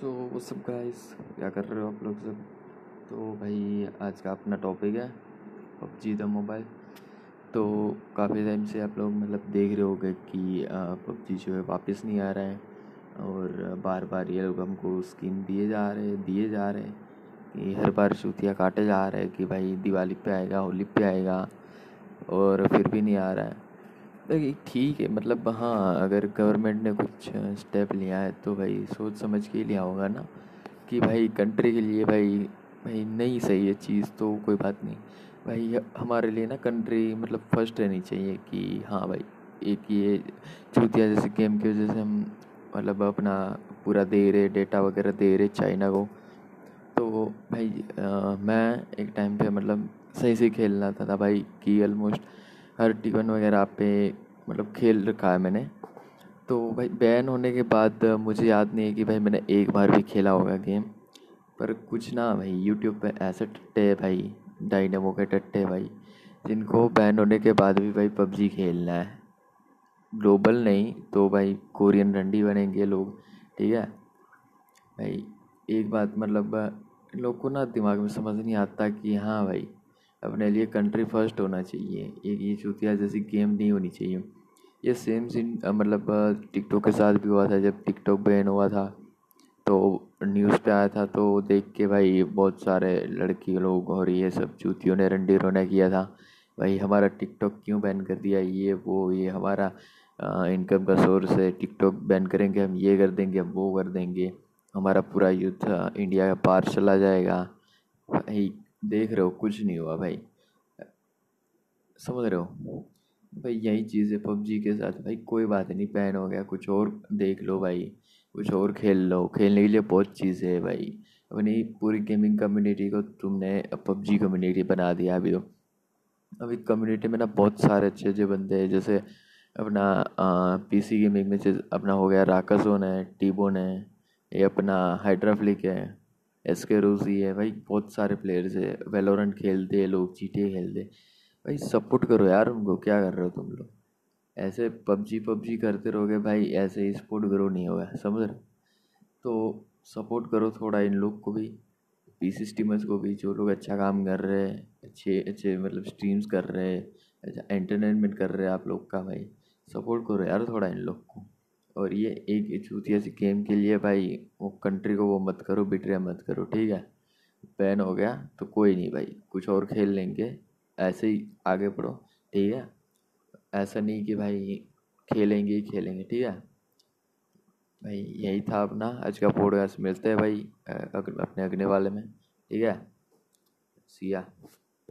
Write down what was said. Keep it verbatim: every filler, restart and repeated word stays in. सो वो सब गाइस, क्या कर रहे हो आप लोग सब? तो भाई आज का अपना टॉपिक है पबजी द मोबाइल। तो काफ़ी टाइम से आप लोग मतलब देख रहे होंगे कि पबजी जो है वापस नहीं आ रहा है और बार बार ये लोग हमको स्कीम दिए जा रहे हैं दिए जा रहे हैं कि हर बार चूतिया काटे जा रहे हैं कि भाई दिवाली पे आएगा, होली पे आएगा, और फिर भी नहीं आ रहा है। देखिए ठीक है, मतलब हाँ, अगर गवर्नमेंट ने कुछ स्टेप लिया है तो भाई सोच समझ के लिया होगा ना कि भाई कंट्री के लिए भाई भाई नहीं सही है चीज़, तो कोई बात नहीं भाई। हमारे लिए ना कंट्री मतलब फर्स्ट रहनी चाहिए कि हाँ भाई, एक ये चूतिया जैसे गेम की वजह से हम मतलब अपना पूरा दे रहे डेटा वगैरह दे रहे चाइना को। तो भाई आ, मैं एक टाइम पे मतलब सही से खेलना था, था भाई कि ऑलमोस्ट हर टिकन वगैरह पे मतलब खेल रखा है मैंने। तो भाई बैन होने के बाद मुझे याद नहीं है कि भाई मैंने एक बार भी खेला होगा गेम। पर कुछ ना भाई यूट्यूब पे ऐसे टट्टे है भाई, डायनेमो के टट्टे भाई, जिनको बैन होने के बाद भी भाई पबजी खेलना है। ग्लोबल नहीं तो भाई कोरियन रंडी बनेंगे लोग, ठीक है भाई। एक बात मतलब लोग को ना दिमाग में समझ नहीं आता कि हाँ भाई अपने लिए कंट्री फर्स्ट होना चाहिए, एक ये चूतिया जैसी गेम नहीं होनी चाहिए। ये सेम सीन मतलब टिकटॉक के साथ भी हुआ था। जब टिकटॉक बैन हुआ था तो न्यूज़ पे आया था, तो देख के भाई बहुत सारे लड़की लोग और ये सब चूतियों ने रंडीरों ने किया था भाई हमारा टिकटॉक क्यों बैन कर दिया, ये वो, ये हमारा इनकम का सोर्स है, टिकटॉक बैन करेंगे हम, ये कर देंगे हम, वो कर देंगे, हमारा पूरा यूथ इंडिया का पार चला जाएगा। भाई देख रहे हो कुछ नहीं हुआ भाई, समझ रहे हो भाई। यही चीज़ है पबजी के साथ भाई, कोई बात नहीं बैन हो गया, कुछ और देख लो भाई, कुछ और खेल लो। खेलने के लिए बहुत चीज़ें है भाई। अपनी पूरी गेमिंग कम्युनिटी को तुमने पबजी कम्युनिटी बना दिया। अभी तो अभी कम्युनिटी में ना बहुत सारे अच्छे अच्छे बंदे हैं, जैसे अपना पीसी गेमिंग में अपना हो गया राक्षसो ने, टीबो ने, ये अपना हाइड्राफ्लिक है, एसके रोजी है भाई, बहुत सारे प्लेयर्स है। वेलोरेंट खेलते हैं लोग, चीटे खेलते भाई, सपोर्ट करो यार उनको। क्या कर रहे हो तुम लोग? ऐसे पबजी पबजी करते रहोगे भाई, ऐसे ही सपोर्ट ग्रो नहीं होगा, समझ रहे? तो सपोर्ट करो थोड़ा इन लोग को भी, पीसी स्ट्रीमर्स को भी, जो लोग अच्छा काम कर रहे हैं, अच्छे अच्छे मतलब स्ट्रीम्स कर रहे हैं, अच्छा एंटरटेनमेंट कर रहे हैं आप लोग का, भाई सपोर्ट करो यार थोड़ा इन लोग को। और ये एक चूतिया सी गेम के लिए भाई वो कंट्री को वो मत करो, बिट्रे मत करो, ठीक है। बैन हो गया तो कोई नहीं भाई, कुछ और खेल लेंगे, ऐसे ही आगे बढ़ो, ठीक है। ऐसा नहीं कि भाई खेलेंगे ही खेलेंगे, ठीक है भाई। यही था अपना आज का पॉडकास्ट। मिलते हैं भाई अपने अगले वाले में, ठीक है। सिया।